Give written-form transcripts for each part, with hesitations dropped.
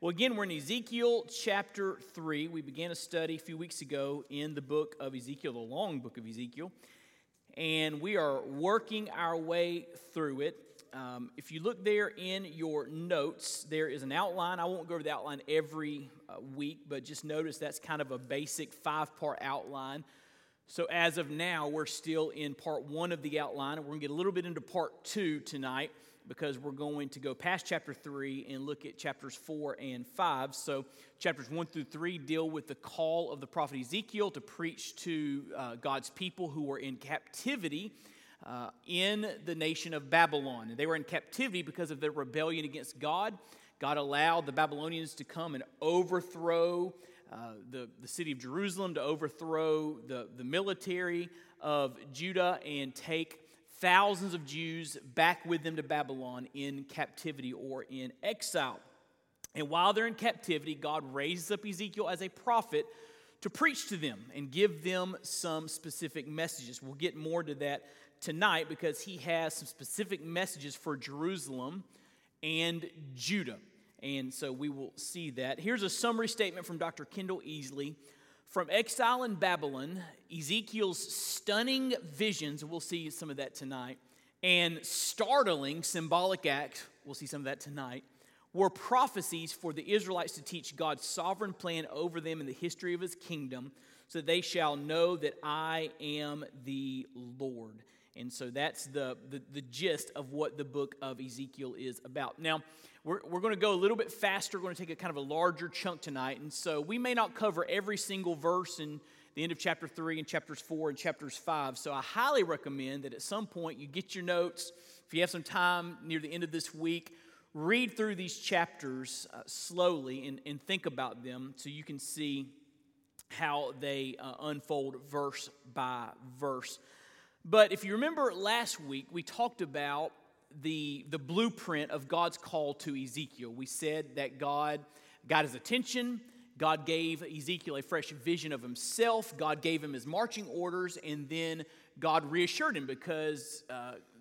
Well, again, we're in Ezekiel chapter 3. We began a study a few weeks ago in the book of Ezekiel, the long book of Ezekiel, and we are working our way through it. If you look there in your notes, there is an outline. I won't go over the outline every week, but just notice that's kind of a basic five-part outline. So as of now, we're still in part one of the outline, and we're going to get a little bit into part two tonight, because we're going to go past chapter 3 and look at chapters 4 and 5. So chapters 1 through 3 deal with the call of the prophet Ezekiel to preach to God's people who were in captivity in the nation of Babylon. They were in captivity because of their rebellion against God. God allowed the Babylonians to come and overthrow the city of Jerusalem, to overthrow the military of Judah and take thousands of Jews back with them to Babylon in captivity or in exile. And while they're in captivity, God raises up Ezekiel as a prophet to preach to them and give them some specific messages. We'll get more to that tonight because he has some specific messages for Jerusalem and Judah. And so we will see that. Here's a summary statement from Dr. Kendall Easley. From exile in Babylon, Ezekiel's stunning visions, we'll see some of that tonight, and startling symbolic acts, we'll see some of that tonight, were prophecies for the Israelites to teach God's sovereign plan over them in the history of his kingdom, so they shall know that I am the Lord. And so that's the gist of what the book of Ezekiel is about. Now, we're going to go a little bit faster. We're going to take a kind of a larger chunk tonight. And so we may not cover every single verse in the end of chapter 3 and chapters 4 and chapters 5. So I highly recommend that at some point you get your notes. If you have some time near the end of this week, read through these chapters slowly and think about them so you can see how they unfold verse by verse. But if you remember last week, we talked about the blueprint of God's call to Ezekiel. We said that God got his attention. God gave Ezekiel a fresh vision of himself. God gave him his marching orders. And then God reassured him because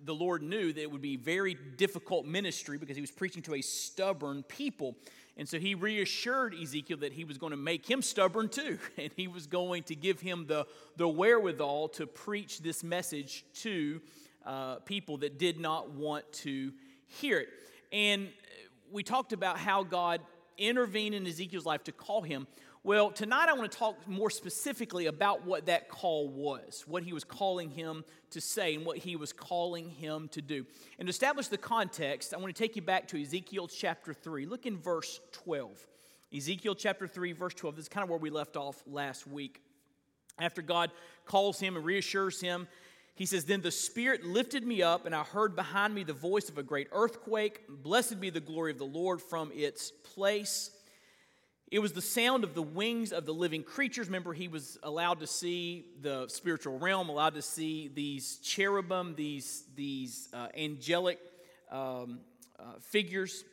the Lord knew that it would be very difficult ministry because he was preaching to a stubborn people. And so he reassured Ezekiel that he was going to make him stubborn too. And he was going to give him the wherewithal to preach this message to people that did not want to hear it. And we talked about how God intervened in Ezekiel's life to call him. Well, tonight I want to talk more specifically about what that call was, what he was calling him to say and what he was calling him to do. And to establish the context, I want to take you back to Ezekiel chapter 3. Look in verse 12. Ezekiel chapter 3, verse 12. This is kind of where we left off last week. After God calls him and reassures him, he says, "Then the Spirit lifted me up, and I heard behind me the voice of a great earthquake. Blessed be the glory of the Lord from its place. It was the sound of the wings of the living creatures." Remember, he was allowed to see the spiritual realm, allowed to see these cherubim, these angelic figures.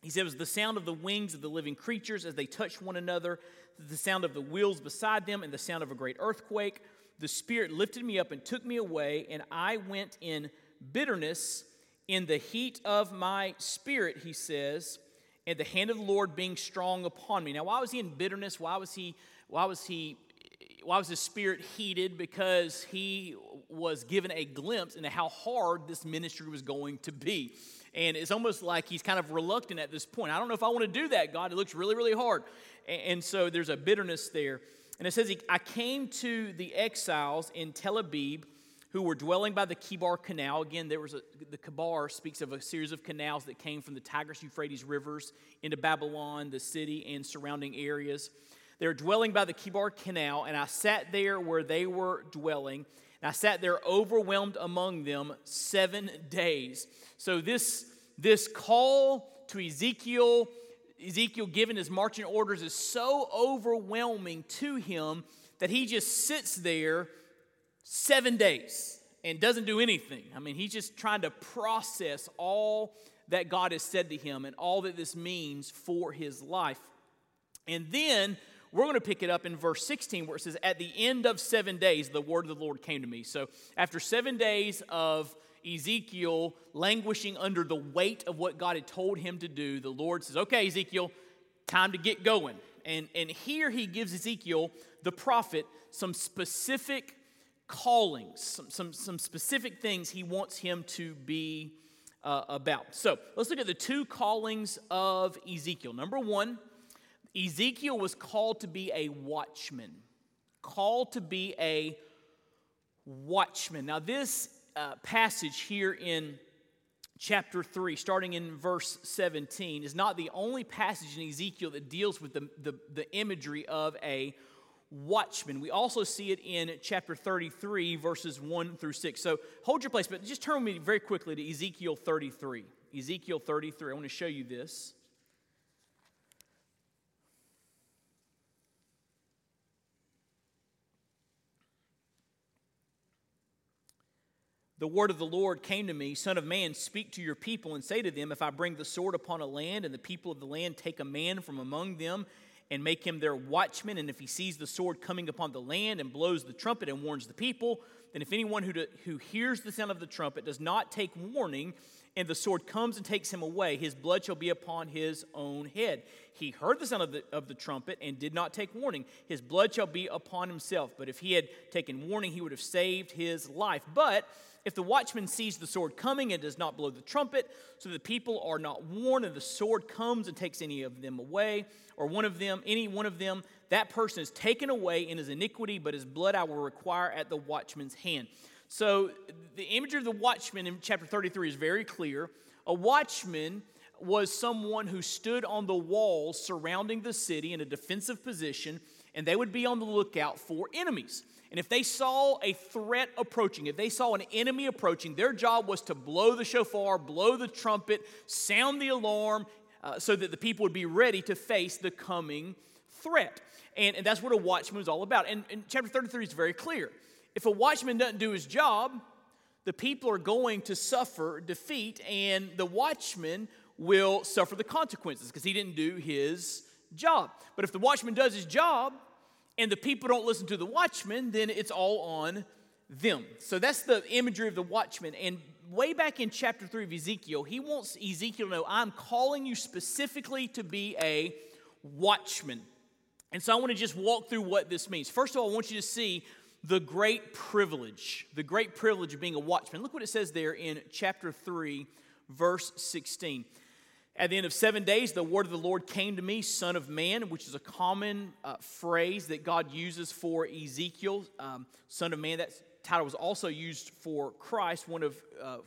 He said, "It was the sound of the wings of the living creatures as they touched one another, the sound of the wheels beside them, and the sound of a great earthquake. The Spirit lifted me up and took me away, and I went in bitterness in the heat of my spirit," he says, "and the hand of the Lord being strong upon me." Now, why was he in bitterness? Why was his spirit heated? Because he was given a glimpse into how hard this ministry was going to be. And it's almost like he's kind of reluctant at this point. I don't know if I want to do that, God. It looks really, really hard. And so there's a bitterness there. And it says, "I came to the exiles in Tel-abib who were dwelling by the Kibar Canal." Again, the Kibar speaks of a series of canals that came from the Tigris-Euphrates rivers into Babylon, the city, and surrounding areas. "They were dwelling by the Kibar Canal, and I sat there where they were dwelling. And I sat there overwhelmed among them 7 days." So this this call to Ezekiel given his marching orders is so overwhelming to him that he just sits there 7 days and doesn't do anything. I mean, he's just trying to process all that God has said to him and all that this means for his life. And then we're going to pick it up in verse 16 where it says, at the end of 7 days, the word of the Lord came to me. So after 7 days of Ezekiel languishing under the weight of what God had told him to do, the Lord says, okay, Ezekiel, time to get going. And here he gives Ezekiel, the prophet, some specific callings, some specific things he wants him to be about. So let's look at the two callings of Ezekiel. Number one, Ezekiel was called to be a watchman. Called to be a watchman. Now this passage here in chapter 3, starting in verse 17, is not the only passage in Ezekiel that deals with the imagery of a watchman. We also see it in chapter 33, verses 1 through 6. So hold your place, but just turn with me very quickly to Ezekiel 33. Ezekiel 33, I want to show you this. The word of the Lord came to me, Son of man, speak to your people and say to them, if I bring the sword upon a land, and the people of the land take a man from among them and make him their watchman, and if he sees the sword coming upon the land and blows the trumpet and warns the people, then if anyone who hears the sound of the trumpet does not take warning, and the sword comes and takes him away, his blood shall be upon his own head. He heard the sound of the trumpet and did not take warning. His blood shall be upon himself. But if he had taken warning, he would have saved his life. But if the watchman sees the sword coming and does not blow the trumpet, so the people are not warned, and the sword comes and takes any of them away, or any one of them, that person is taken away in his iniquity, but his blood I will require at the watchman's hand. So the imagery of the watchman in chapter 33 is very clear. A watchman was someone who stood on the walls surrounding the city in a defensive position, and they would be on the lookout for enemies. And if they saw a threat approaching, if they saw an enemy approaching, their job was to blow the shofar, blow the trumpet, sound the alarm, so that the people would be ready to face the coming threat. And that's what a watchman was all about. And chapter 33 is very clear. If a watchman doesn't do his job, the people are going to suffer defeat, and the watchman will suffer the consequences because he didn't do his job. But if the watchman does his job and the people don't listen to the watchman, then it's all on them. So that's the imagery of the watchman. And way back in chapter 3 of Ezekiel, he wants Ezekiel to know, I'm calling you specifically to be a watchman. And so I want to just walk through what this means. First of all, I want you to see the great privilege of being a watchman. Look what it says there in chapter 3, verse 16. At the end of 7 days, the word of the Lord came to me, Son of man, which is a common phrase that God uses for Ezekiel. Son of man, that title was also used for Christ, one of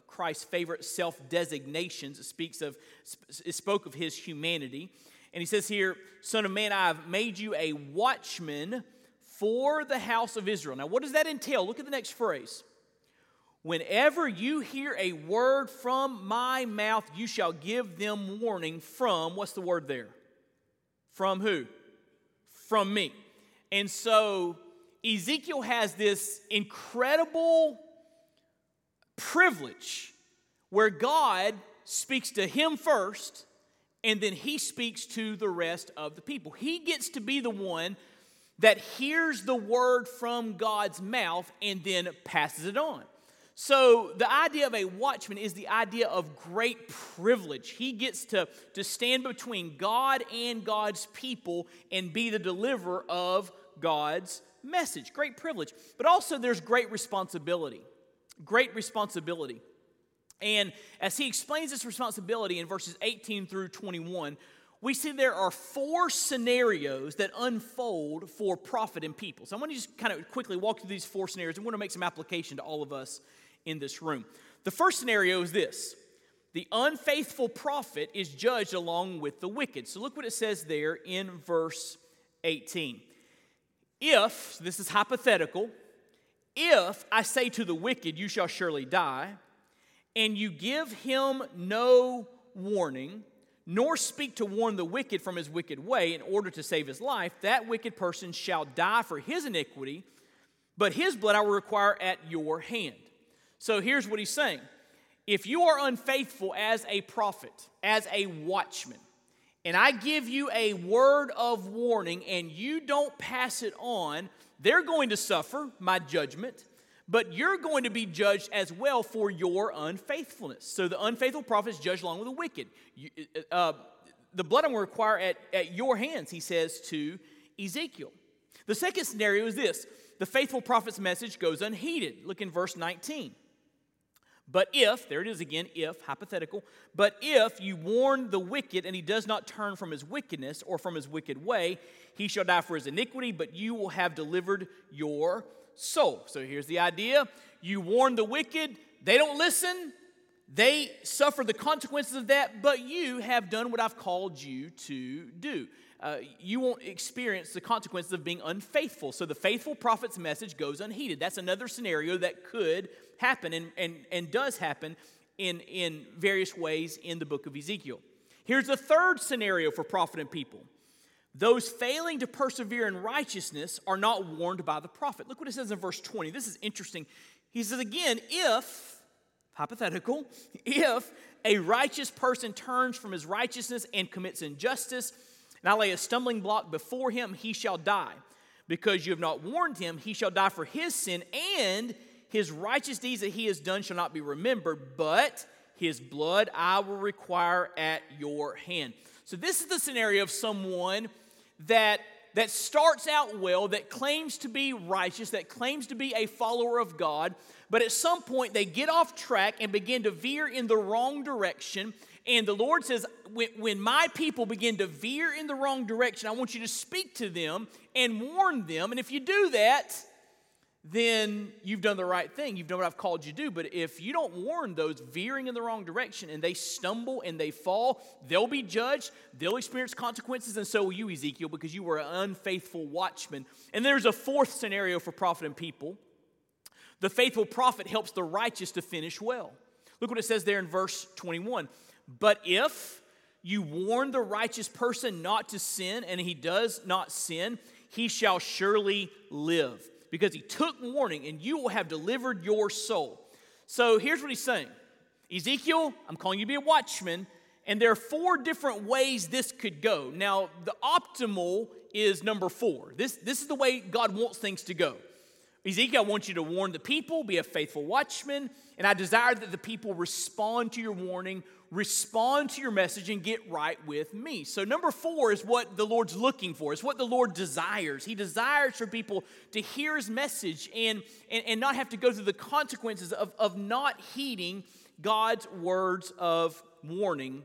Christ's favorite self-designations. It spoke of his humanity. And he says here, Son of man, I have made you a watchman for the house of Israel. Now, what does that entail? Look at the next phrase. Whenever you hear a word from my mouth, you shall give them warning from, what's the word there? From who? From me. And so, Ezekiel has this incredible privilege where God speaks to him first, and then he speaks to the rest of the people. He gets to be the one that hears the word from God's mouth and then passes it on. So the idea of a watchman is the idea of great privilege. He gets to stand between God and God's people and be the deliverer of God's message. Great privilege. But also there's great responsibility. Great responsibility. And as he explains this responsibility in verses 18 through 21, we see there are four scenarios that unfold for prophet and people. So I want to just kind of quickly walk through these four scenarios. I want to make some application to all of us in this room. The first scenario is this. The unfaithful prophet is judged along with the wicked. So look what it says there in verse 18. If, this is hypothetical, if I say to the wicked, you shall surely die, and you give him no warning, nor speak to warn the wicked from his wicked way in order to save his life, that wicked person shall die for his iniquity, but his blood I will require at your hand. So here's what he's saying. If you are unfaithful as a prophet, as a watchman, and I give you a word of warning and you don't pass it on, they're going to suffer my judgment, but you're going to be judged as well for your unfaithfulness. So the unfaithful prophet is judged along with the wicked. The blood I'm going to require at your hands, he says to Ezekiel. The second scenario is this. The faithful prophet's message goes unheeded. Look in verse 19. But if, there it is again, if, hypothetical, but if you warn the wicked and he does not turn from his wickedness or from his wicked way, he shall die for his iniquity, but you will have delivered your soul. So here's the idea. You warn the wicked, they don't listen, they suffer the consequences of that, but you have done what I've called you to do. You won't experience the consequences of being unfaithful. So the faithful prophet's message goes unheeded. That's another scenario that could happen and does happen in various ways in the book of Ezekiel. Here's the third scenario for prophet and people. Those failing to persevere in righteousness are not warned by the prophet. Look what it says in verse 20. This is interesting. He says again, if, hypothetical, if a righteous person turns from his righteousness and commits injustice, and I lay a stumbling block before him, he shall die. Because you have not warned him, he shall die for his sin, and his righteous deeds that he has done shall not be remembered, but his blood I will require at your hand. So this is the scenario of someone that starts out well, that claims to be righteous, that claims to be a follower of God, but at some point they get off track and begin to veer in the wrong direction. And the Lord says, when my people begin to veer in the wrong direction, I want you to speak to them and warn them. And if you do that, then you've done the right thing. You've done what I've called you to do. But if you don't warn those veering in the wrong direction and they stumble and they fall, they'll be judged. They'll experience consequences. And so will you, Ezekiel, because you were an unfaithful watchman. And there's a fourth scenario for prophet and people. The faithful prophet helps the righteous to finish well. Look what it says there in verse 21. But if you warn the righteous person not to sin, and he does not sin, he shall surely live, because he took warning, and you will have delivered your soul. So here's what he's saying. Ezekiel, I'm calling you to be a watchman, and there are four different ways this could go. Now, the optimal is number four. This is the way God wants things to go. Ezekiel, I want you to warn the people, be a faithful watchman, and I desire that the people respond to your warning, respond to your message, and get right with me. So number four is what the Lord's looking for. It's what the Lord desires. He desires for people to hear his message and not have to go through the consequences of not heeding God's words of warning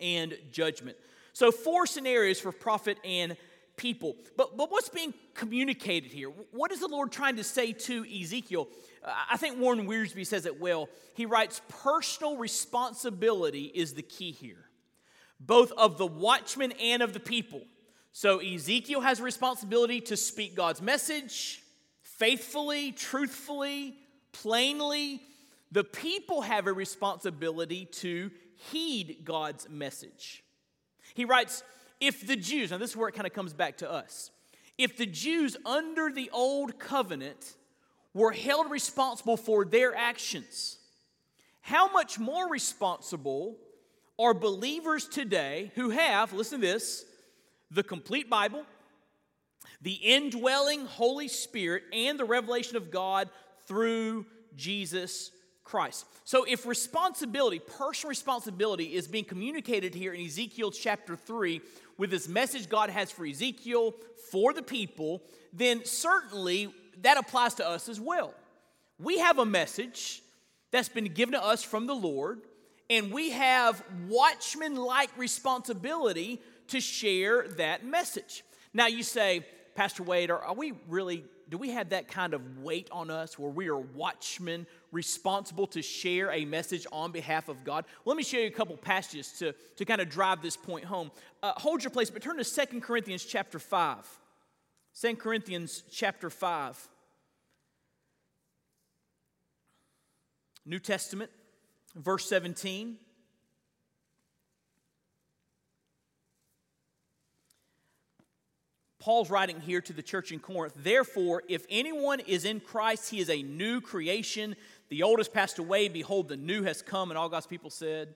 and judgment. So four scenarios for prophet and people. But what's being communicated here? What is the Lord trying to say to Ezekiel? I think Warren Wiersbe says it well. He writes, personal responsibility is the key here, both of the watchman and of the people. So Ezekiel has a responsibility to speak God's message faithfully, truthfully, plainly. The people have a responsibility to heed God's message. He writes, if the Jews, now this is where it kind of comes back to us. If the Jews under the old covenant were held responsible for their actions, how much more responsible are believers today who have, listen to this, the complete Bible, the indwelling Holy Spirit, and the revelation of God through Jesus Christ. So if responsibility, personal responsibility, is being communicated here in Ezekiel chapter 3 with this message God has for Ezekiel, for the people, then certainly that applies to us as well. We have a message that's been given to us from the Lord, and we have watchman-like responsibility to share that message. Now you say, Pastor Wade, are we really, do we have that kind of weight on us where we are watchmen responsible to share a message on behalf of God? Well, let me show you a couple passages to kind of drive this point home. Hold your place, but turn to 2 Corinthians chapter 5. 2 Corinthians chapter 5. New Testament, verse 17. Paul's writing here to the church in Corinth, therefore, if anyone is in Christ, he is a new creation. The old has passed away. Behold, the new has come. And all God's people said,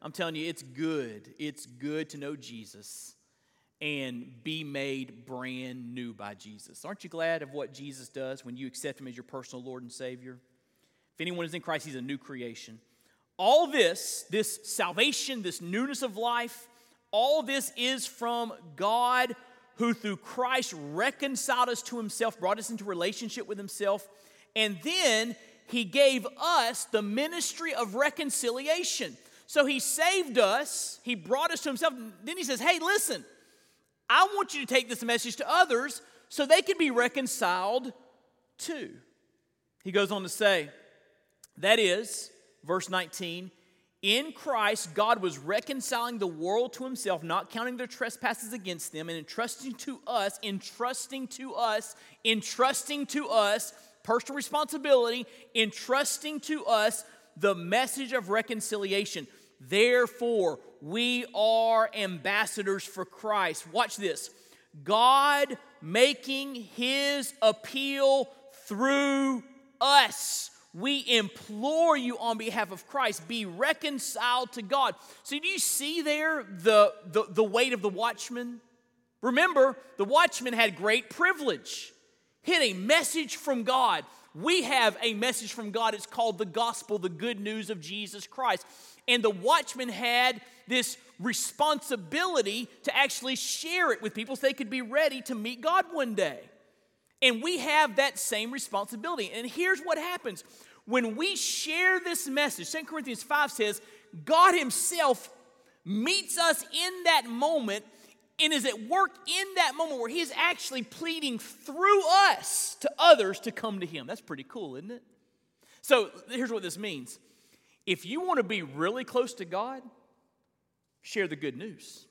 I'm telling you, it's good. It's good to know Jesus and be made brand new by Jesus. Aren't you glad of what Jesus does when you accept him as your personal Lord and Savior? If anyone is in Christ, he's a new creation. All this salvation, this newness of life, all this is from God, who through Christ reconciled us to himself, brought us into relationship with himself, and then he gave us the ministry of reconciliation. So he saved us, he brought us to himself, then he says, hey, listen, I want you to take this message to others so they can be reconciled too. He goes on to say, that is, verse 19, in Christ, God was reconciling the world to himself, not counting their trespasses against them, and entrusting to us, personal responsibility, entrusting to us the message of reconciliation. Therefore, we are ambassadors for Christ. Watch this. God making his appeal through us. We implore you on behalf of Christ, be reconciled to God. So do you see there the weight of the watchman? Remember, the watchman had great privilege. He had a message from God. We have a message from God. It's called the gospel, the good news of Jesus Christ. And the watchman had this responsibility to actually share it with people so they could be ready to meet God one day. And we have that same responsibility. And here's what happens. When we share this message, 2 Corinthians 5 says, God himself meets us in that moment and is at work in that moment where he is actually pleading through us to others to come to him. That's pretty cool, isn't it? So here's what this means. If you want to be really close to God, share the good news.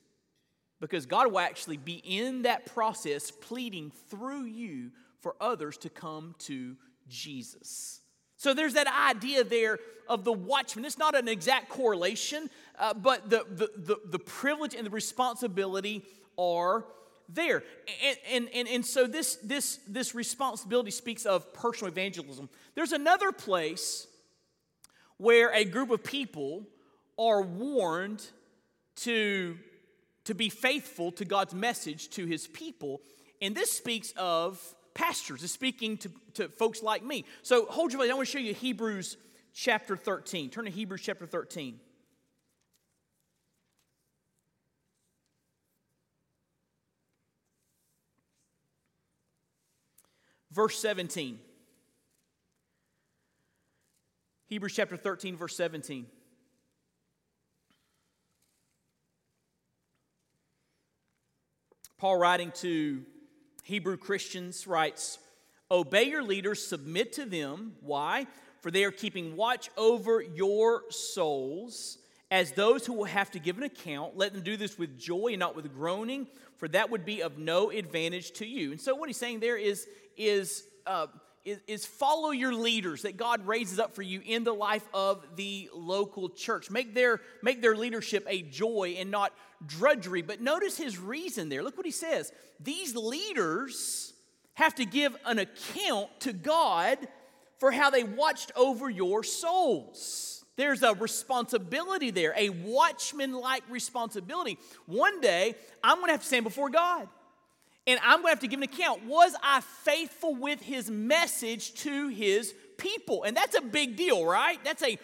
Because God will actually be in that process pleading through you for others to come to Jesus. So there's that idea there of the watchman. It's not an exact correlation, but the privilege and the responsibility are there. And so this responsibility speaks of personal evangelism. There's another place where a group of people are warned to be faithful to God's message to his people. And this speaks of pastors. It's speaking to folks like me. So hold your place. I want to show you Hebrews chapter 13. Turn to Hebrews chapter 13. Verse 17. Hebrews chapter 13, verse 17. Paul, writing to Hebrew Christians, writes, obey your leaders, submit to them. Why? For they are keeping watch over your souls as those who will have to give an account. Let them do this with joy and not with groaning, for that would be of no advantage to you. And so what he's saying there is follow your leaders that God raises up for you in the life of the local church. Make their leadership a joy and not drudgery. But notice his reason there. Look what he says. These leaders have to give an account to God for how they watched over your souls. There's a responsibility there, a watchman-like responsibility. One day, I'm going to have to stand before God. And I'm going to have to give an account. Was I faithful with his message to his people? And that's a big deal, right? That's a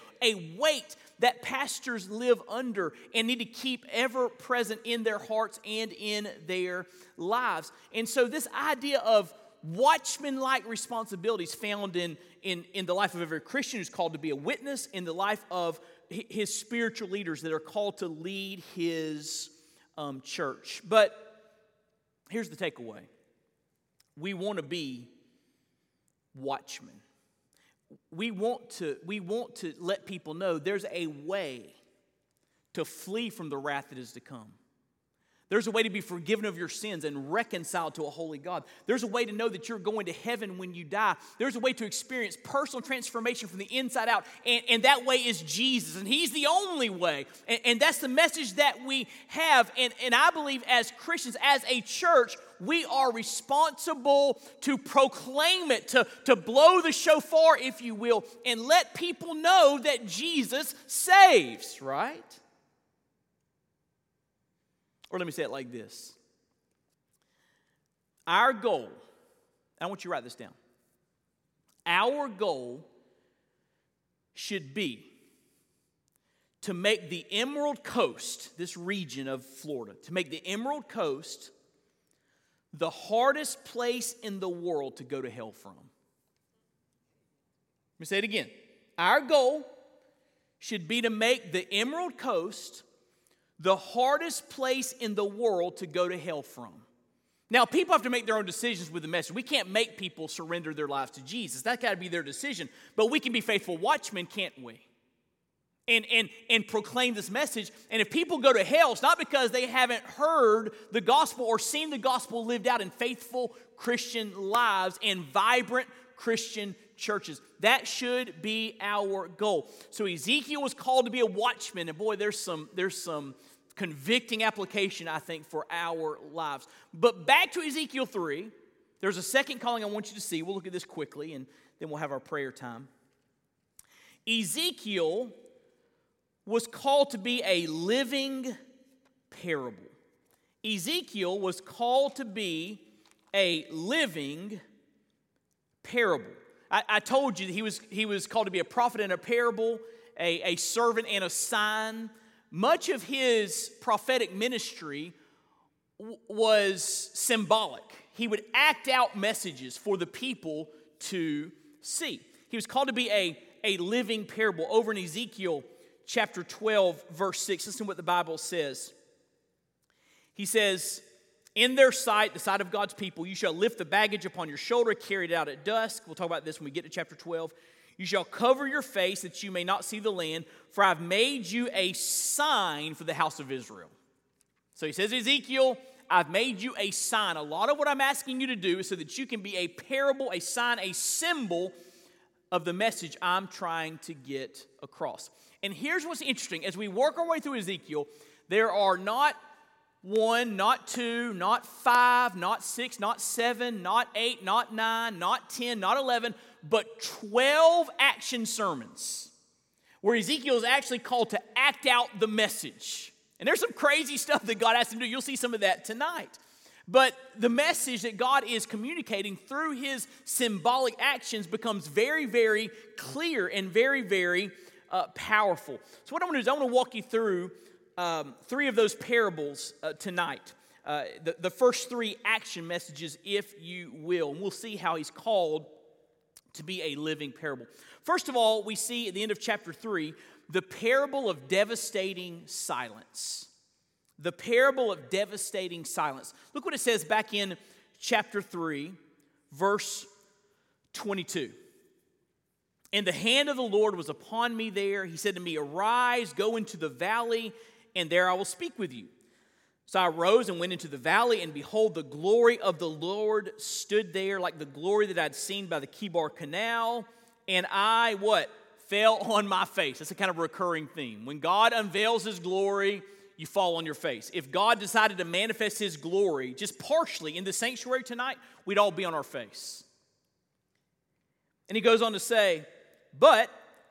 weight that pastors live under and need to keep ever present in their hearts and in their lives. And so this idea of watchman-like responsibilities found in the life of every Christian who's called to be a witness, in the life of his spiritual leaders that are called to lead his church. But here's the takeaway. We want to be watchmen. We want to let people know there's a way to flee from the wrath that is to come. There's a way to be forgiven of your sins and reconciled to a holy God. There's a way to know that you're going to heaven when you die. There's a way to experience personal transformation from the inside out. And that way is Jesus. And he's the only way. And that's the message that we have. And I believe as Christians, as a church, we are responsible to proclaim it, to blow the shofar, if you will, and let people know that Jesus saves, right? Or let me say it like this. Our goal, I want you to write this down. Our goal should be to make the Emerald Coast, this region of Florida, to make the Emerald Coast the hardest place in the world to go to hell from. Let me say it again. Our goal should be to make the Emerald Coast the hardest place in the world to go to hell from. Now, people have to make their own decisions with the message. We can't make people surrender their lives to Jesus. That's got to be their decision. But we can be faithful watchmen, can't we? And proclaim this message. And if people go to hell, it's not because they haven't heard the gospel or seen the gospel lived out in faithful Christian lives and vibrant Christian churches. That should be our goal. So Ezekiel was called to be a watchman. And boy, there's some convicting application, I think, for our lives. But back to Ezekiel 3, there's a second calling I want you to see. We'll look at this quickly, and then we'll have our prayer time. Ezekiel was called to be a living parable. Ezekiel was called to be a living parable. I told you that he was called to be a prophet and a parable, a servant and a sign. Much of his prophetic ministry was symbolic. He would act out messages for the people to see. He was called to be a living parable. Over in Ezekiel chapter 12, verse 6, listen to what the Bible says. He says, "In their sight, the sight of God's people, you shall lift the baggage upon your shoulder, carry it out at dusk." We'll talk about this when we get to chapter 12. "You shall cover your face that you may not see the land, for I've made you a sign for the house of Israel." So he says, Ezekiel, I've made you a sign. A lot of what I'm asking you to do is so that you can be a parable, a sign, a symbol of the message I'm trying to get across. And here's what's interesting. As we work our way through Ezekiel, there are not one, not two, not five, not six, not seven, not eight, not nine, not 10, not 11, but 12 action sermons where Ezekiel is actually called to act out the message. And there's some crazy stuff that God asked him to do. You'll see some of that tonight. But the message that God is communicating through his symbolic actions becomes very, very clear and very, very powerful. So what I'm going to do is I'm going to walk you through three of those parables tonight. The first three action messages, if you will. And we'll see how he's called to be a living parable. First of all, we see at the end of chapter 3, the parable of devastating silence. The parable of devastating silence. Look what it says back in chapter 3, verse 22. "And the hand of the Lord was upon me there. He said to me, 'Arise, go into the valley, and there I will speak with you.' So I rose and went into the valley, and behold, the glory of the Lord stood there, like the glory that I'd seen by the Kibar Canal. And I," what? "Fell on my face." That's a kind of recurring theme. When God unveils his glory, you fall on your face. If God decided to manifest his glory just partially in the sanctuary tonight, we'd all be on our face. And he goes on to say, "But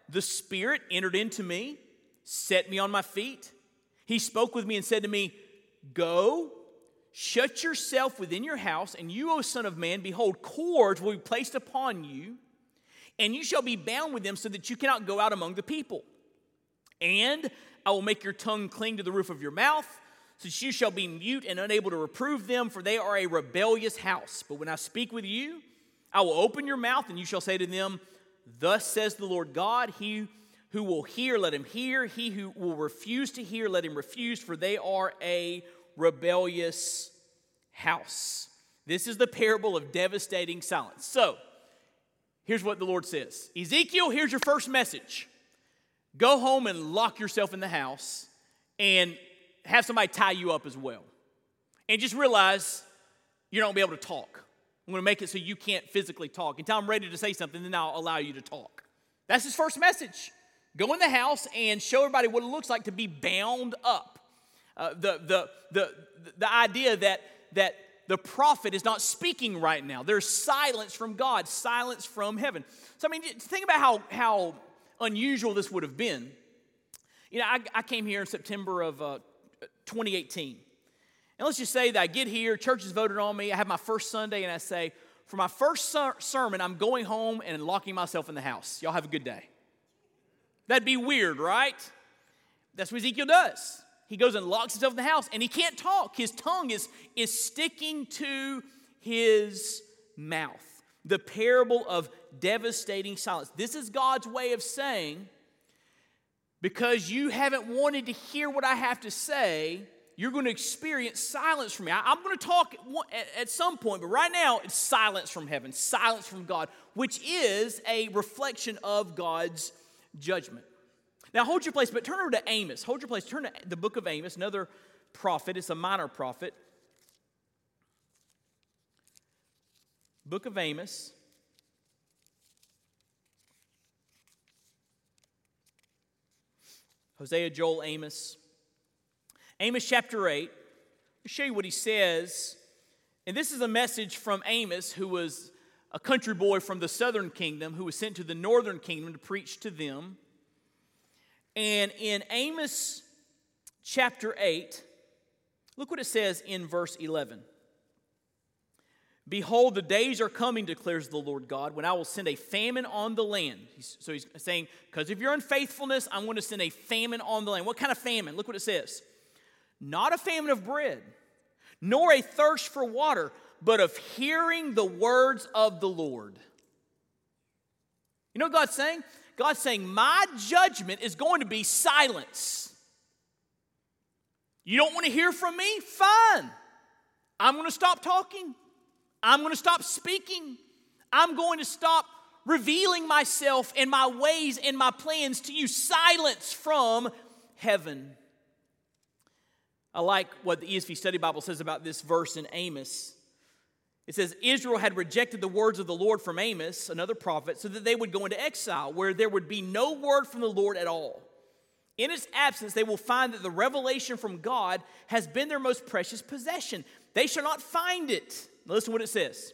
the Spirit entered into me, set me on my feet. He spoke with me and said to me, 'Go, shut yourself within your house, and you, O son of man, behold, cords will be placed upon you, and you shall be bound with them so that you cannot go out among the people. And I will make your tongue cling to the roof of your mouth, so that you shall be mute and unable to reprove them, for they are a rebellious house. But when I speak with you, I will open your mouth, and you shall say to them, Thus says the Lord God, He who will hear, let him hear. He who will refuse to hear, let him refuse, for they are a rebellious house.'" This is the parable of devastating silence. So, here's what the Lord says. Ezekiel, here's your first message. Go home and lock yourself in the house and have somebody tie you up as well. And just realize you're not going to be able to talk. I'm going to make it so you can't physically talk. Until I'm ready to say something, then I'll allow you to talk. That's his first message. Go in the house and show everybody what it looks like to be bound up. The idea that the prophet is not speaking right now. There's silence from God, silence from heaven. So, I mean, think about how unusual this would have been. You know, I came here in September of 2018. And let's just say that I get here, church has voted on me, I have my first Sunday, and I say, for my first sermon, I'm going home and locking myself in the house. Y'all have a good day. That'd be weird, right? That's what Ezekiel does. He goes and locks himself in the house, and he can't talk. His tongue is sticking to his mouth. The parable of devastating silence. This is God's way of saying, because you haven't wanted to hear what I have to say, you're going to experience silence from me. I'm going to talk at some point, but right now it's silence from heaven, silence from God, which is a reflection of God's judgment. Now hold your place, but turn over to Amos. Hold your place, turn to the book of Amos, another prophet. It's a minor prophet. Book of Amos. Hosea, Joel, Amos. Amos chapter 8. I'll show you what he says. And this is a message from Amos, who was a country boy from the southern kingdom, who was sent to the northern kingdom to preach to them. And in Amos chapter 8, look what it says in verse 11. Behold, the days are coming, declares the Lord God, when I will send a famine on the land. So he's saying, because of your unfaithfulness, I'm going to send a famine on the land. What kind of famine? Look what it says. Not a famine of bread, nor a thirst for water, but of hearing the words of the Lord. You know what God's saying? God's saying, my judgment is going to be silence. You don't want to hear from me? Fine. I'm going to stop talking. I'm going to stop speaking. I'm going to stop revealing myself and my ways and my plans to you. Silence from heaven. I like what the ESV Study Bible says about this verse in Amos. It says, Israel had rejected the words of the Lord from Amos, another prophet, so that they would go into exile, where there would be no word from the Lord at all. In its absence, they will find that the revelation from God has been their most precious possession. They shall not find it. Listen to what it says.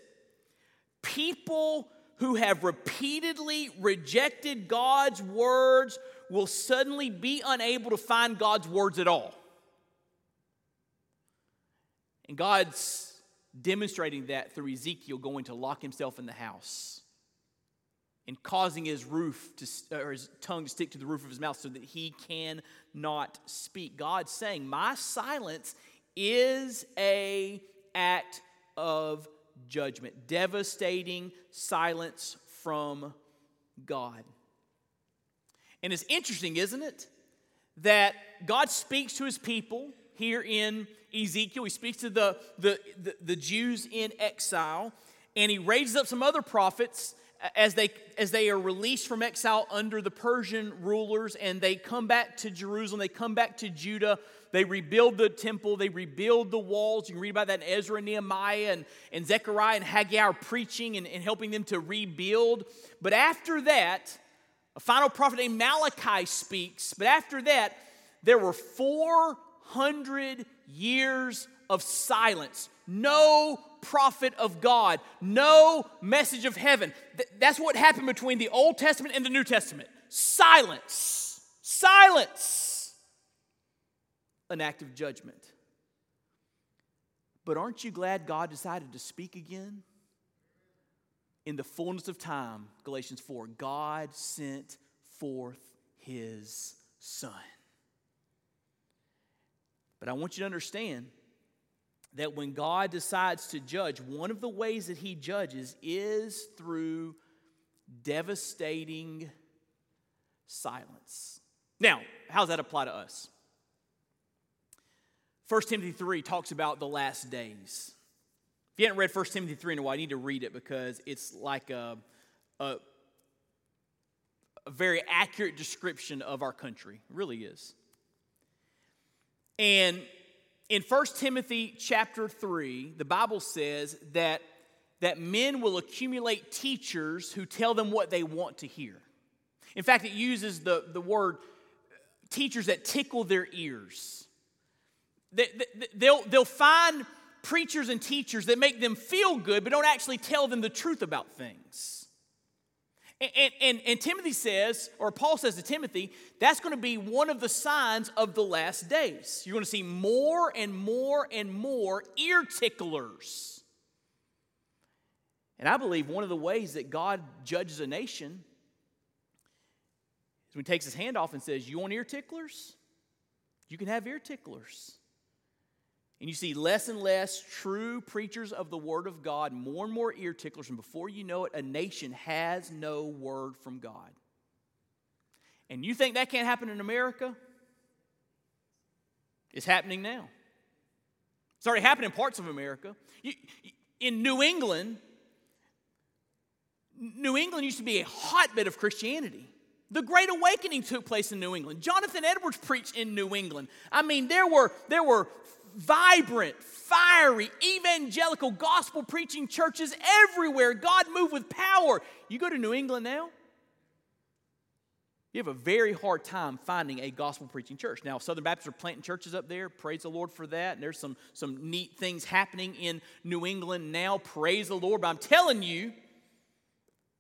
People who have repeatedly rejected God's words will suddenly be unable to find God's words at all. And God's demonstrating that through Ezekiel going to lock himself in the house and causing his tongue to stick to the roof of his mouth so that he cannot speak. God's saying, my silence is an act of judgment. Devastating silence from God. And it's interesting, isn't it, that God speaks to his people here in Ezekiel. He speaks to the Jews in exile, and he raises up some other prophets as they are released from exile under the Persian rulers, and they come back to Jerusalem, they come back to Judah, they rebuild the temple, they rebuild the walls. You can read about that in Ezra and Nehemiah, and Zechariah and Haggai are preaching and helping them to rebuild. But after that, a final prophet named Malachi speaks. But after that, there were 400 years of silence. No prophet of God, no message of heaven. That's what happened between the Old Testament and the New Testament. Silence. Silence. An act of judgment. But aren't you glad God decided to speak again? In the fullness of time, Galatians 4, God sent forth his Son. But I want you to understand that when God decides to judge, one of the ways that he judges is through devastating silence. Now, how does that apply to us? 1 Timothy 3 talks about the last days. If you haven't read 1 Timothy 3 in a while, you need to read it, because it's like a very accurate description of our country. It really is. And in 1 Timothy chapter 3, the Bible says that men will accumulate teachers who tell them what they want to hear. In fact, it uses the word teachers that tickle their ears. They'll find preachers and teachers that make them feel good but don't actually tell them the truth about things. And Timothy says, or Paul says to Timothy, that's going to be one of the signs of the last days. You're going to see more and more and more ear ticklers. And I believe one of the ways that God judges a nation is when he takes his hand off and says, you want ear ticklers? You can have ear ticklers. And you see less and less true preachers of the Word of God, more and more ear ticklers, and before you know it, a nation has no word from God. And you think that can't happen in America? It's happening now. It's already happening in parts of America. In New England used to be a hotbed of Christianity. The Great Awakening took place in New England. Jonathan Edwards preached in New England. I mean, there were vibrant, fiery, evangelical, gospel-preaching churches everywhere. God moved with power. You go to New England now, you have a very hard time finding a gospel-preaching church. Now, Southern Baptists are planting churches up there. Praise the Lord for that. And there's some neat things happening in New England now. Praise the Lord. But I'm telling you,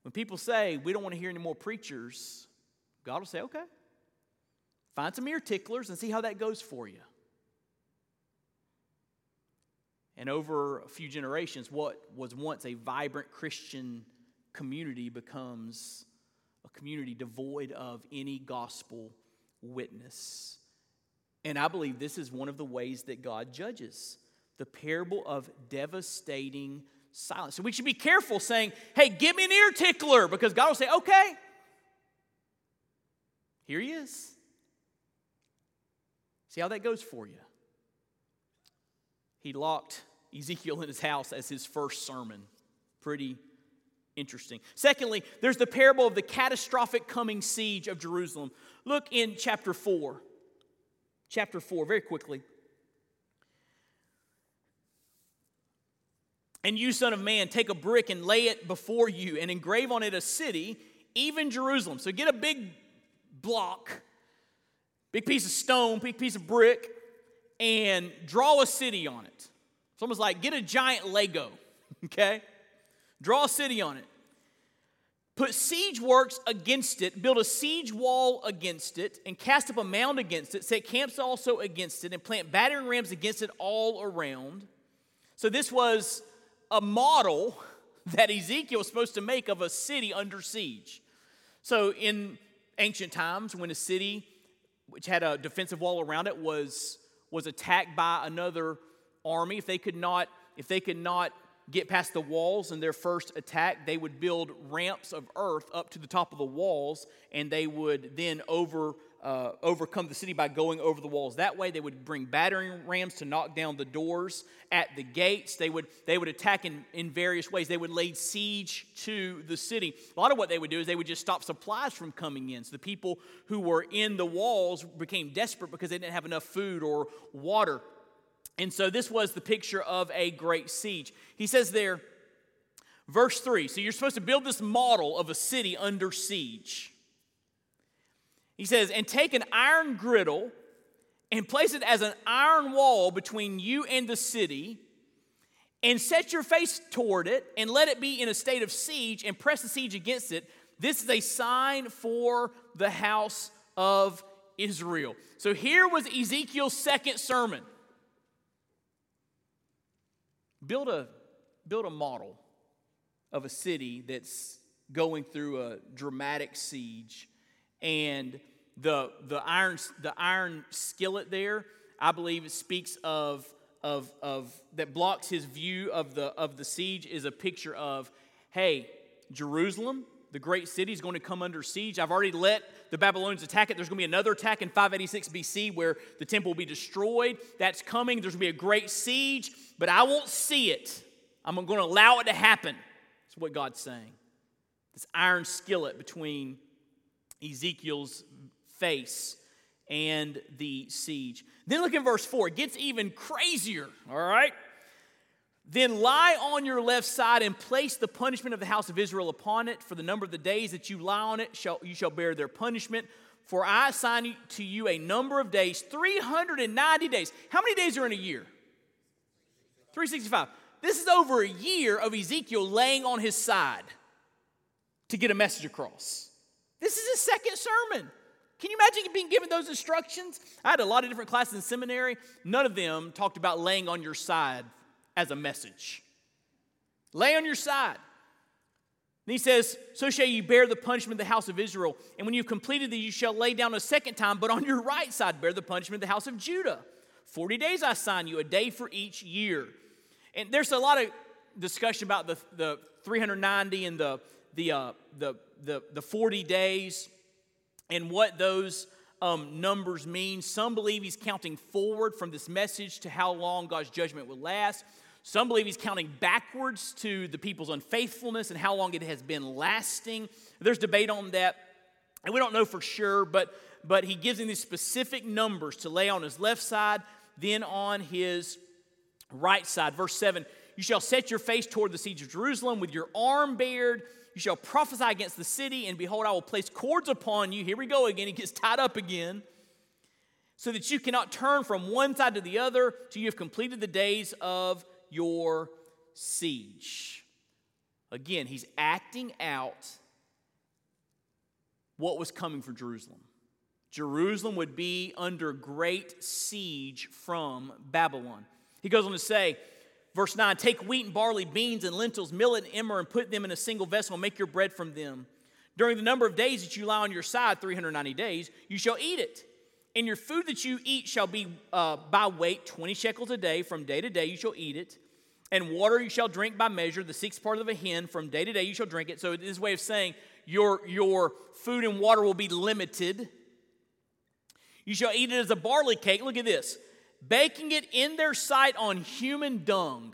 when people say, we don't want to hear any more preachers, God will say, okay, find some ear ticklers and see how that goes for you. And over a few generations, what was once a vibrant Christian community becomes a community devoid of any gospel witness. And I believe this is one of the ways that God judges, the parable of devastating silence. So we should be careful saying, hey, give me an ear tickler, because God will say, okay, here he is. See how that goes for you. He locked Ezekiel in his house as his first sermon. Pretty interesting. Secondly, there's the parable of the catastrophic coming siege of Jerusalem. Look in chapter 4. Chapter 4, very quickly. And you, son of man, take a brick and lay it before you and engrave on it a city, even Jerusalem. So get a big block, big piece of stone, big piece of brick, and draw a city on it. It's almost like get a giant Lego, okay? Draw a city on it. Put siege works against it, build a siege wall against it, and cast up a mound against it, set camps also against it, and plant battering rams against it all around. So this was a model that Ezekiel was supposed to make of a city under siege. So in ancient times, when a city, which had a defensive wall around it, was attacked by another army, if they could not get past the walls in their first attack, they would build ramps of earth up to the top of the walls, and they would then overcome the city by going over the walls. That way, they would bring battering rams to knock down the doors at the gates. They would attack in various ways. They would lay siege to the city. A lot of what they would do is they would just stop supplies from coming in. So the people who were in the walls became desperate because they didn't have enough food or water. And so this was the picture of a great siege. He says there, verse 3, so you're supposed to build this model of a city under siege. He says, and take an iron griddle and place it as an iron wall between you and the city, and set your face toward it, and let it be in a state of siege, and press the siege against it. This is a sign for the house of Israel. So here was Ezekiel's second sermon. Build a model of a city that's going through a dramatic siege. And the iron skillet there, I believe it speaks of that blocks his view of the siege, is a picture of, hey, Jerusalem, the great city, is going to come under siege. I've already let the Babylonians attack it. There's going to be another attack in 586 BC where the temple will be destroyed. That's coming. There's going to be a great siege, but I won't see it. I'm going to allow it to happen. That's what God's saying. This iron skillet between Ezekiel's face and the siege. Then look in verse 4. It gets even crazier, all right? Then lie on your left side and place the punishment of the house of Israel upon it. For the number of the days that you lie on it, you shall bear their punishment. For I assign to you a number of days, 390 days. How many days are in a year? 365. This is over a year of Ezekiel laying on his side to get a message across. This is his second sermon. Can you imagine being given those instructions? I had a lot of different classes in seminary. None of them talked about laying on your side as a message. Lay on your side. And he says, so shall you bear the punishment of the house of Israel. And when you've completed these, you shall lay down a second time, but on your right side bear the punishment of the house of Judah. 40 days I assign you, a day for each year. And there's a lot of discussion about the 390 and the 40 days and what those numbers mean. Some believe he's counting forward from this message to how long God's judgment will last. Some believe he's counting backwards to the people's unfaithfulness and how long it has been lasting. There's debate on that, and we don't know for sure, but he gives him these specific numbers to lay on his left side, then on his right side. Verse 7, you shall set your face toward the siege of Jerusalem with your arm bared. You shall prophesy against the city, and behold, I will place cords upon you. Here we go again. He gets tied up again. So that you cannot turn from one side to the other till you have completed the days of your siege. Again, he's acting out what was coming for Jerusalem. Jerusalem would be under great siege from Babylon. He goes on to say, Verse 9, take wheat and barley, beans and lentils, millet and emmer, and put them in a single vessel and make your bread from them. During the number of days that you lie on your side, 390 days, you shall eat it. And your food that you eat shall be by weight 20 shekels a day. From day to day you shall eat it. And water you shall drink by measure, the sixth part of a hin. From day to day you shall drink it. So this is a way of saying your food and water will be limited. You shall eat it as a barley cake. Look at this. Baking it in their sight on human dung.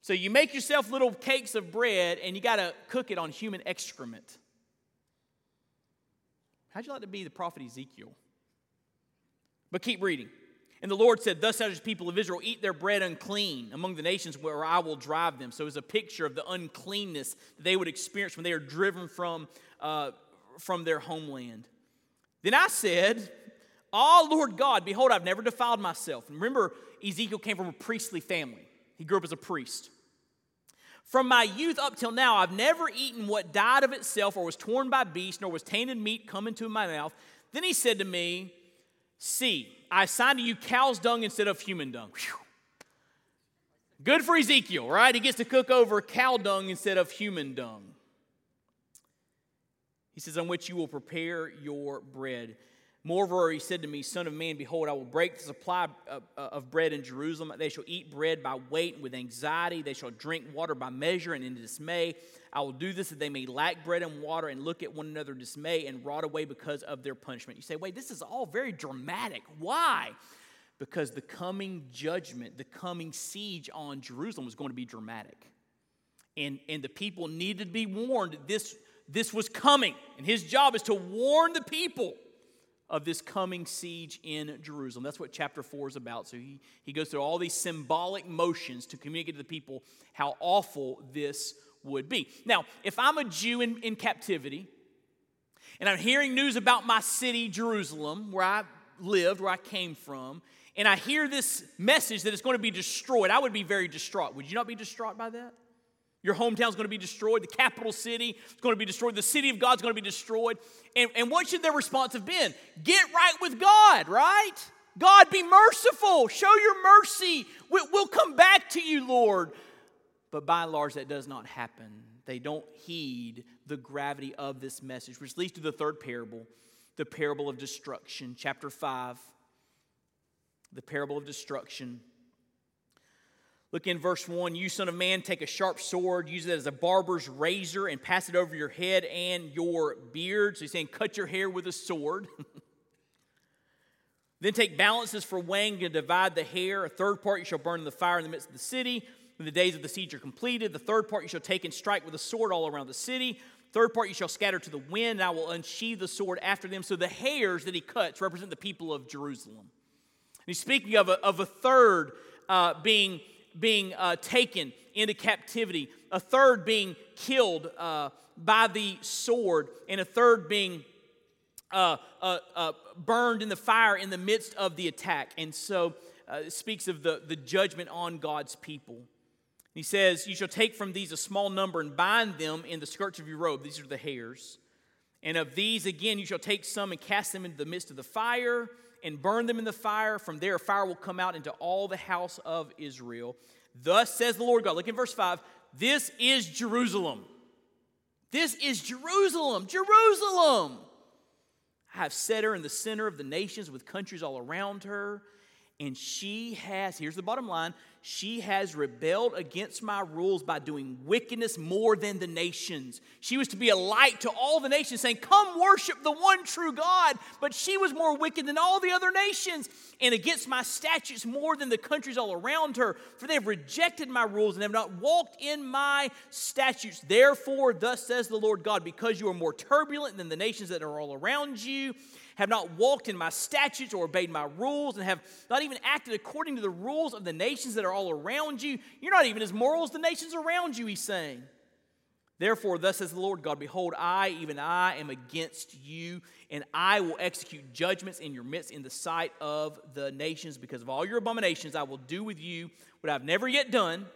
So you make yourself little cakes of bread and you got to cook it on human excrement. How'd you like to be the prophet Ezekiel? But keep reading. And the Lord said, thus shall the people of Israel eat their bread unclean among the nations where I will drive them. So it's a picture of the uncleanness that they would experience when they are driven from their homeland. Then I said, Ah, Lord God, behold, I've never defiled myself. And remember, Ezekiel came from a priestly family. He grew up as a priest. From my youth up till now, I've never eaten what died of itself or was torn by beasts, nor was tainted meat come into my mouth. Then he said to me, See, I assign to you cow's dung instead of human dung. Whew. Good for Ezekiel, right? He gets to cook over cow dung instead of human dung. He says, on which you will prepare your bread. Moreover, he said to me, Son of man, behold, I will break the supply of bread in Jerusalem. They shall eat bread by weight and with anxiety. They shall drink water by measure and in dismay. I will do this that they may lack bread and water and look at one another in dismay and rot away because of their punishment. You say, wait, this is all very dramatic. Why? Because the coming judgment, the coming siege on Jerusalem was going to be dramatic. And the people needed to be warned this was coming. And his job is to warn the people of this coming siege in Jerusalem. That's what chapter 4 is about. So he goes through all these symbolic motions to communicate to the people how awful this would be. Now, if I'm a Jew in captivity, and I'm hearing news about my city, Jerusalem, where I lived, where I came from, and I hear this message that it's going to be destroyed, I would be very distraught. Would you not be distraught by that? Your hometown is going to be destroyed. The capital city is going to be destroyed. The city of God is going to be destroyed. And what should their response have been? Get right with God, right? God, be merciful. Show your mercy. We'll come back to you, Lord. But by and large, that does not happen. They don't heed the gravity of this message, which leads to the third parable, the parable of destruction. Chapter 5, the parable of destruction. Look in verse 1, you son of man, take a sharp sword, use it as a barber's razor, and pass it over your head and your beard. So he's saying, cut your hair with a sword. Then take balances for weighing and divide the hair. A third part you shall burn in the fire in the midst of the city. When the days of the siege are completed, the third part you shall take and strike with a sword all around the city. Third part you shall scatter to the wind, and I will unsheathe the sword after them. So the hairs that he cuts represent the people of Jerusalem. And he's speaking of a third being taken into captivity, a third being killed by the sword, and a third being burned in the fire in the midst of the attack. And so speaks of the judgment on God's people. He says, "You shall take from these a small number and bind them in the skirts of your robe." These are the hairs. "And of these again you shall take some and cast them into the midst of the fire and burn them in the fire. From there a fire will come out into all the house of Israel. Thus says the Lord God." Look in verse 5. "This is Jerusalem." This is Jerusalem. Jerusalem. "I have set her in the center of the nations with countries all around her. And she has," here's the bottom line, "she has rebelled against my rules by doing wickedness more than the nations." She was to be a light to all the nations, saying, "Come worship the one true God." But she was more wicked than all the other nations, "and against my statutes more than the countries all around her. For they have rejected my rules and have not walked in my statutes. Therefore, thus says the Lord God, because you are more turbulent than the nations that are all around you, have not walked in my statutes or obeyed my rules, and have not even acted according to the rules of the nations that are all around you. You're not even as moral as the nations around you," he's saying. "Therefore, thus says the Lord God, behold, I, even I, am against you, and I will execute judgments in your midst in the sight of the nations. Because of all your abominations, I will do with you what I've never yet done,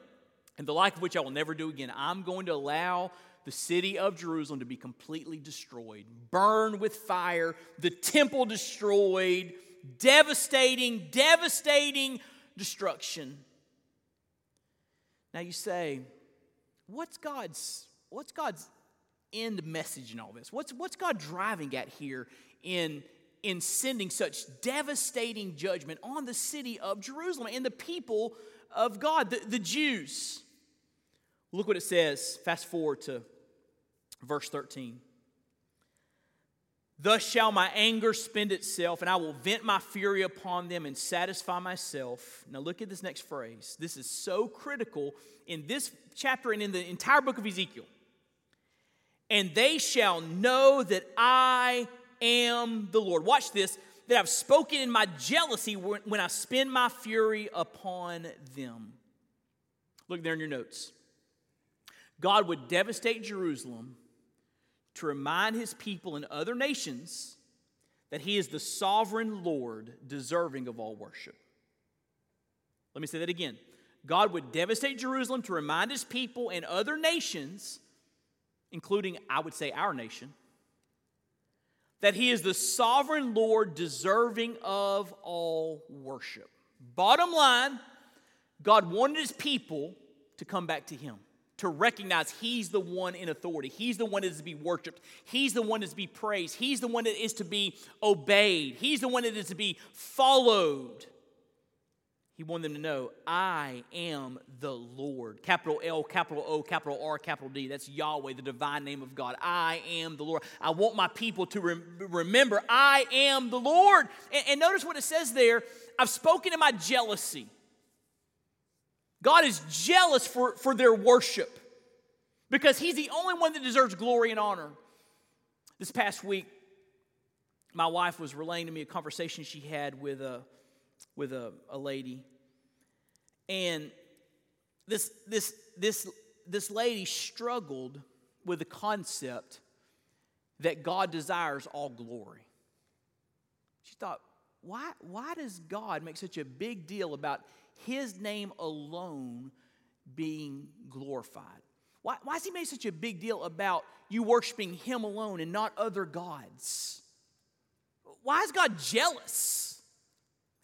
and the like of which I will never do again. I'm going to allow the city of Jerusalem to be completely destroyed, burned with fire, the temple destroyed, devastating destruction." Now you say, what's God's end message in all this? What's God driving at here in sending such devastating judgment on the city of Jerusalem and the people of God, the Jews? Look what it says. Fast forward to verse 13. "Thus shall my anger spend itself, and I will vent my fury upon them and satisfy myself." Now look at this next phrase. This is so critical in this chapter and in the entire book of Ezekiel. "And they shall know that I am the Lord." Watch this. "That I've spoken in my jealousy when I spend my fury upon them." Look there in your notes. God would devastate Jerusalem to remind his people and other nations that he is the sovereign Lord, deserving of all worship. Let me say that again. God would devastate Jerusalem to remind his people and other nations, including, I would say, our nation, that he is the sovereign Lord, deserving of all worship. Bottom line, God wanted his people to come back to him, to recognize he's the one in authority. He's the one that is to be worshipped. He's the one that is to be praised. He's the one that is to be obeyed. He's the one that is to be followed. He wanted them to know, I am the Lord. Capital L, capital O, capital R, capital D. That's Yahweh, the divine name of God. I am the Lord. I want my people to remember, I am the Lord. And notice what it says there. I've spoken in my jealousy. God is jealous for their worship because he's the only one that deserves glory and honor. This past week, my wife was relaying to me a conversation she had with a lady. And this lady struggled with the concept that God desires all glory. She thought, why does God make such a big deal about his name alone being glorified? Why has he made such a big deal about you worshiping him alone and not other gods? Why is God jealous?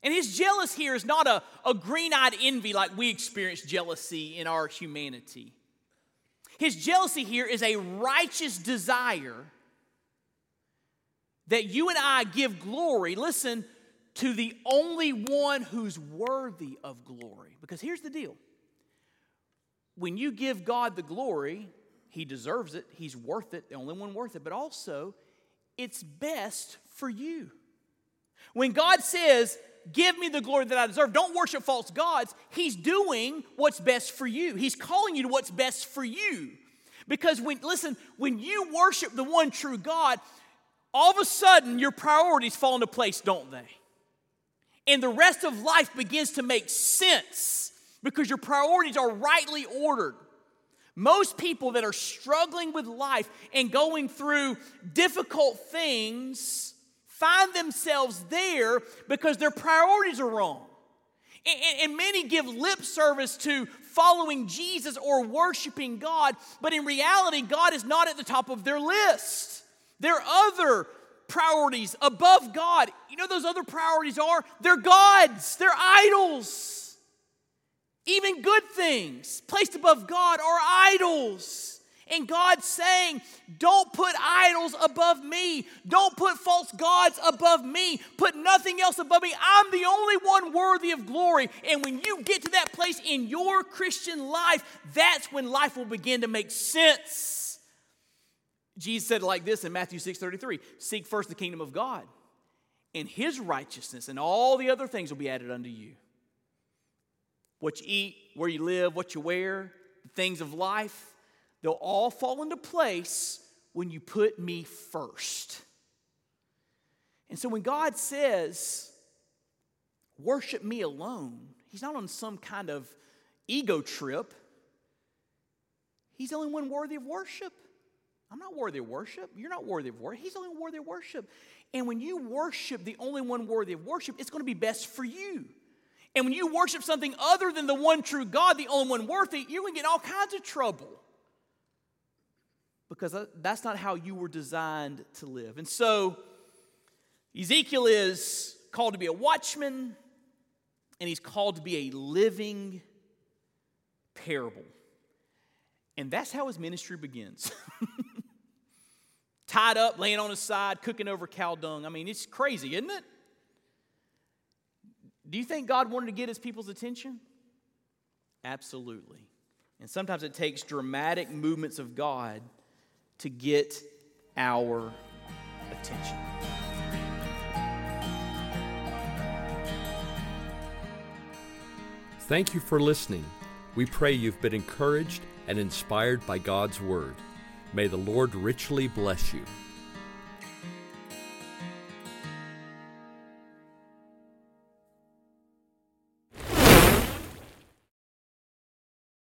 And his jealous here is not a green-eyed envy like we experience jealousy in our humanity. His jealousy here is a righteous desire that you and I give glory, listen, to the only one who's worthy of glory. Because here's the deal. When you give God the glory, he deserves it. He's worth it, the only one worth it. But also, it's best for you. When God says, give me the glory that I deserve, don't worship false gods, he's doing what's best for you. He's calling you to what's best for you. Because when you worship the one true God, all of a sudden your priorities fall into place, don't they? And the rest of life begins to make sense because your priorities are rightly ordered. Most people that are struggling with life and going through difficult things find themselves there because their priorities are wrong. And many give lip service to following Jesus or worshiping God, but in reality, God is not at the top of their list. There are other priorities above God. You know those other priorities are? They're gods. They're idols. Even good things placed above God are idols. And God's saying, don't put idols above me. Don't put false gods above me. Put nothing else above me. I'm the only one worthy of glory. And when you get to that place in your Christian life, that's when life will begin to make sense. Jesus said it like this in Matthew 6:33, seek first the kingdom of God and his righteousness, and all the other things will be added unto you. What you eat, where you live, what you wear, the things of life, they'll all fall into place when you put me first. And so when God says, worship me alone, he's not on some kind of ego trip. He's the only one worthy of worship. I'm not worthy of worship. You're not worthy of worship. He's the only one worthy of worship. And when you worship the only one worthy of worship, it's going to be best for you. And when you worship something other than the one true God, the only one worthy, you're going to get in all kinds of trouble. Because that's not how you were designed to live. And so Ezekiel is called to be a watchman, and he's called to be a living parable. And that's how his ministry begins. Tied up, laying on his side, cooking over cow dung. I mean, it's crazy, isn't it? Do you think God wanted to get his people's attention? Absolutely. And sometimes it takes dramatic movements of God to get our attention. Thank you for listening. We pray you've been encouraged and inspired by God's Word. May the Lord richly bless you.